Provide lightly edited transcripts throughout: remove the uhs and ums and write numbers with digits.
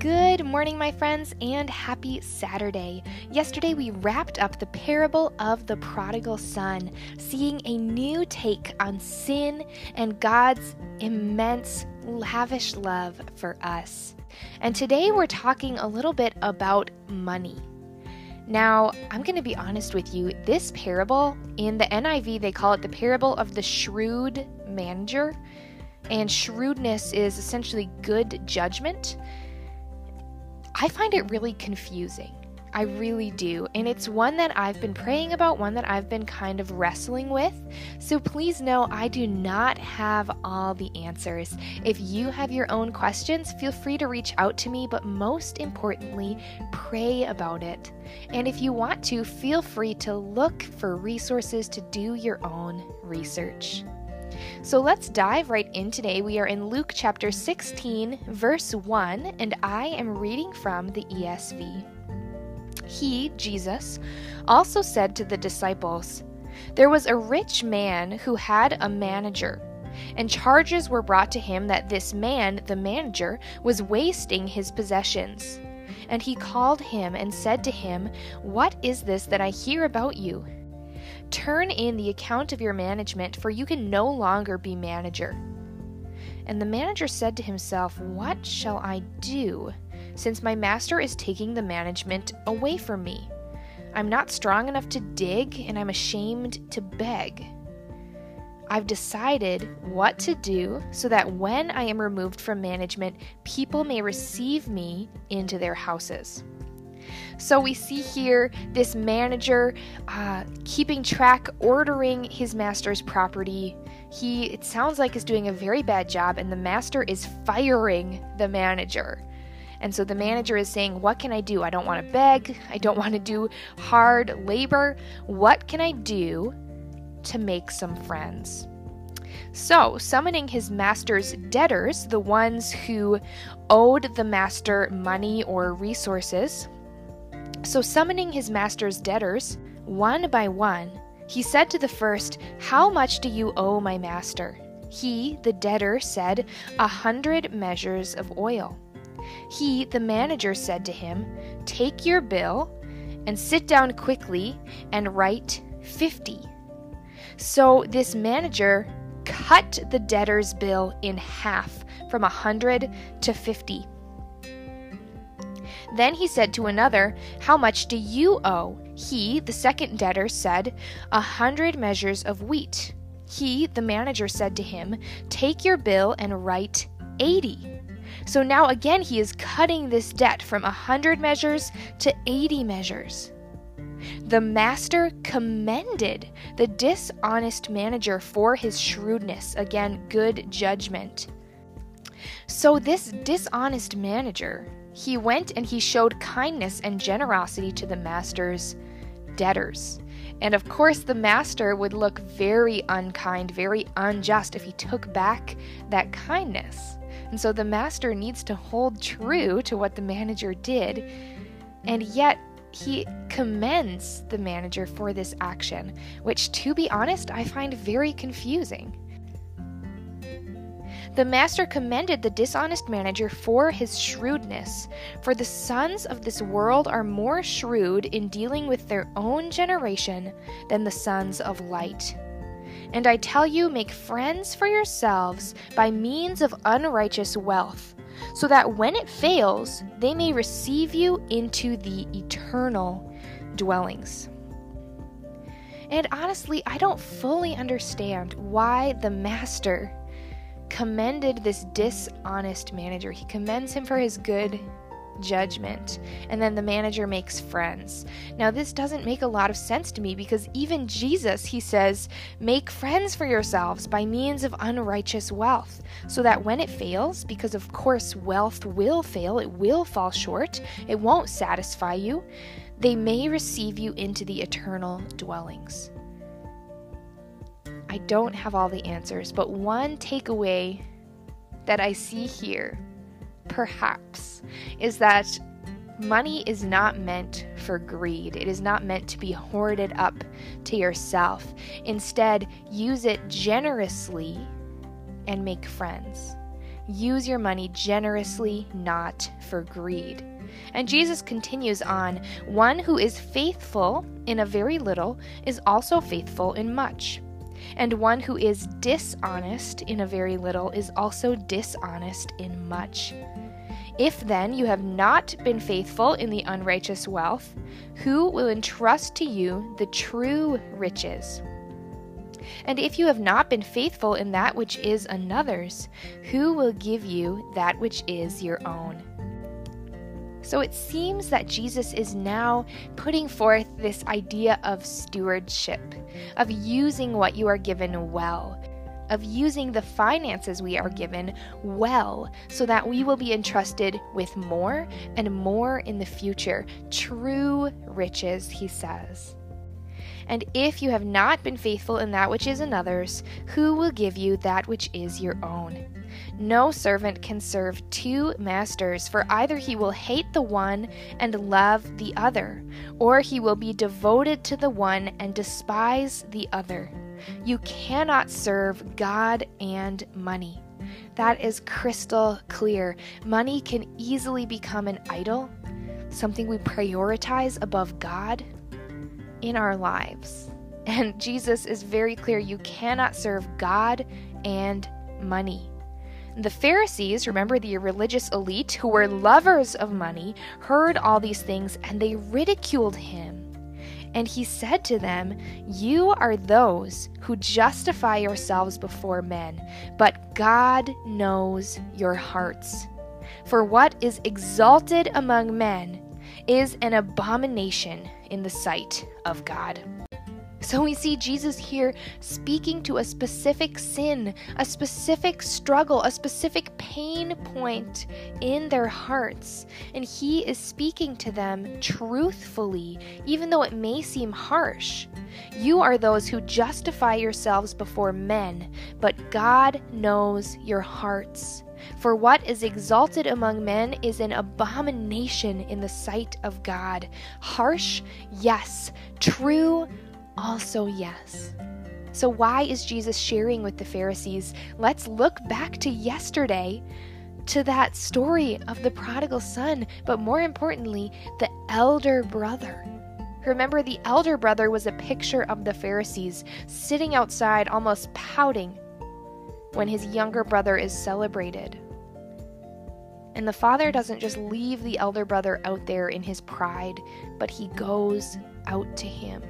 Good morning, my friends, and happy Saturday. Yesterday, we wrapped up the parable of the prodigal son, seeing a new take on sin and God's immense, lavish love for us. And today, we're talking a little bit about money. Now, I'm going to be honest with you. This parable, in the NIV, they call it the parable of the shrewd manager. And shrewdness is essentially good judgment. I find it really confusing. I really do. And it's one that I've been praying about, one that I've been kind of wrestling with. So please know I do not have all the answers. If you have your own questions, feel free to reach out to me, but most importantly, pray about it. And if you want to, feel free to look for resources to do your own research. So let's dive right in today. We are in Luke chapter 16, verse 1, and I am reading from the ESV. He, Jesus, also said to the disciples, "There was a rich man who had a manager, and charges were brought to him that this man, the manager, was wasting his possessions. And he called him and said to him, 'What is this that I hear about you? Turn in the account of your management, for you can no longer be manager.' And the manager said to himself, 'What shall I do, since my master is taking the management away from me? I'm not strong enough to dig, and I'm ashamed to beg. I've decided what to do so that when I am removed from management, people may receive me into their houses.'" So we see here this manager keeping track, ordering his master's property. It sounds like, is doing a very bad job, and the master is firing the manager. And so the manager is saying, "What can I do? I don't want to beg. I don't want to do hard labor. What can I do to make some friends?" So, summoning his master's debtors, the ones who owed the master money or resources, one by one, he said to the first, "How much do you owe my master?" He, the debtor, said, 100 measures of oil. He, the manager, said to him, "Take your bill and sit down quickly and write 50. So this manager cut the debtor's bill in half, from 100 to 50. Then he said to another, "How much do you owe?" He, the second debtor, said, 100 measures of wheat. He, the manager, said to him, "Take your bill and write 80. So now again he is cutting this debt from 100 measures to 80 measures. The master commended the dishonest manager for his shrewdness, again, good judgment. So this dishonest manager, he went and he showed kindness and generosity to the master's debtors. And of course, the master would look very unkind, very unjust if he took back that kindness. And so the master needs to hold true to what the manager did. And yet, he commends the manager for this action, which, to be honest, I find very confusing. The master commended the dishonest manager for his shrewdness, for the sons of this world are more shrewd in dealing with their own generation than the sons of light. And I tell you, make friends for yourselves by means of unrighteous wealth, so that when it fails, they may receive you into the eternal dwellings. And honestly, I don't fully understand why the master commended this dishonest manager. He commends him for his good judgment. And then the manager makes friends. Now, this doesn't make a lot of sense to me because even Jesus, he says, make friends for yourselves by means of unrighteous wealth, so that when it fails, because of course wealth will fail, it will fall short, it won't satisfy you, they may receive you into the eternal dwellings. I don't have all the answers, but one takeaway that I see here, perhaps, is that money is not meant for greed. It is not meant to be hoarded up to yourself. Instead, use it generously and make friends. Use your money generously, not for greed. And Jesus continues on, one who is faithful in a very little is also faithful in much. And one who is dishonest in a very little is also dishonest in much. If then you have not been faithful in the unrighteous wealth, who will entrust to you the true riches? And if you have not been faithful in that which is another's, who will give you that which is your own? So it seems that Jesus is now putting forth this idea of stewardship, of using what you are given well, of using the finances we are given well, so that we will be entrusted with more and more in the future. True riches, he says. And if you have not been faithful in that which is another's, who will give you that which is your own? No servant can serve two masters, for either he will hate the one and love the other, or he will be devoted to the one and despise the other. You cannot serve God and money. That is crystal clear. Money can easily become an idol, something we prioritize above God in our lives. And Jesus is very clear, you cannot serve God and money. The Pharisees, remember the religious elite who were lovers of money, heard all these things and they ridiculed him. And he said to them, you are those who justify yourselves before men, but God knows your hearts. For what is exalted among men is an abomination in the sight of God. So we see Jesus here speaking to a specific sin, a specific struggle, a specific pain point in their hearts. And he is speaking to them truthfully, even though it may seem harsh. You are those who justify yourselves before men, but God knows your hearts. For what is exalted among men is an abomination in the sight of God. Harsh? Yes. True? Also, yes. So why is Jesus sharing with the Pharisees? Let's look back to yesterday, to that story of the prodigal son, but more importantly, the elder brother. Remember, the elder brother was a picture of the Pharisees sitting outside, almost pouting when his younger brother is celebrated. And the father doesn't just leave the elder brother out there in his pride, but he goes out to him.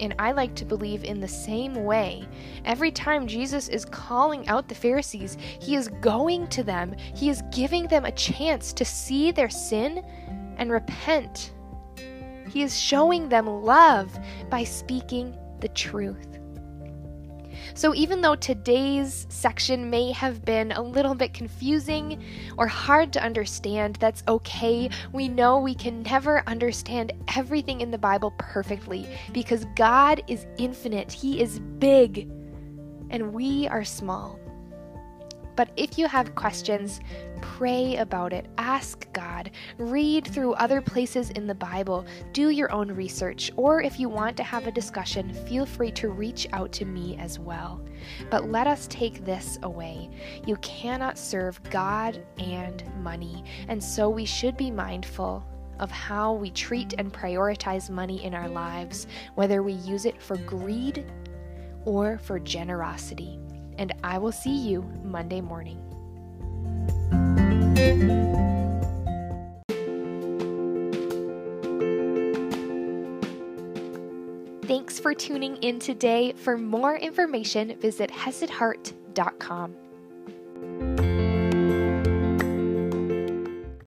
And I like to believe in the same way. Every time Jesus is calling out the Pharisees, he is going to them. He is giving them a chance to see their sin and repent. He is showing them love by speaking the truth. So even though today's section may have been a little bit confusing or hard to understand, that's okay. We know we can never understand everything in the Bible perfectly because God is infinite. He is big and we are small. But if you have questions, pray about it. Ask God. Read through other places in the Bible. Do your own research. Or if you want to have a discussion, feel free to reach out to me as well. But let us take this away. You cannot serve God and money. And so we should be mindful of how we treat and prioritize money in our lives, whether we use it for greed or for generosity. And I will see you Monday morning. Thanks for tuning in today. For more information, visit hesedheart.com.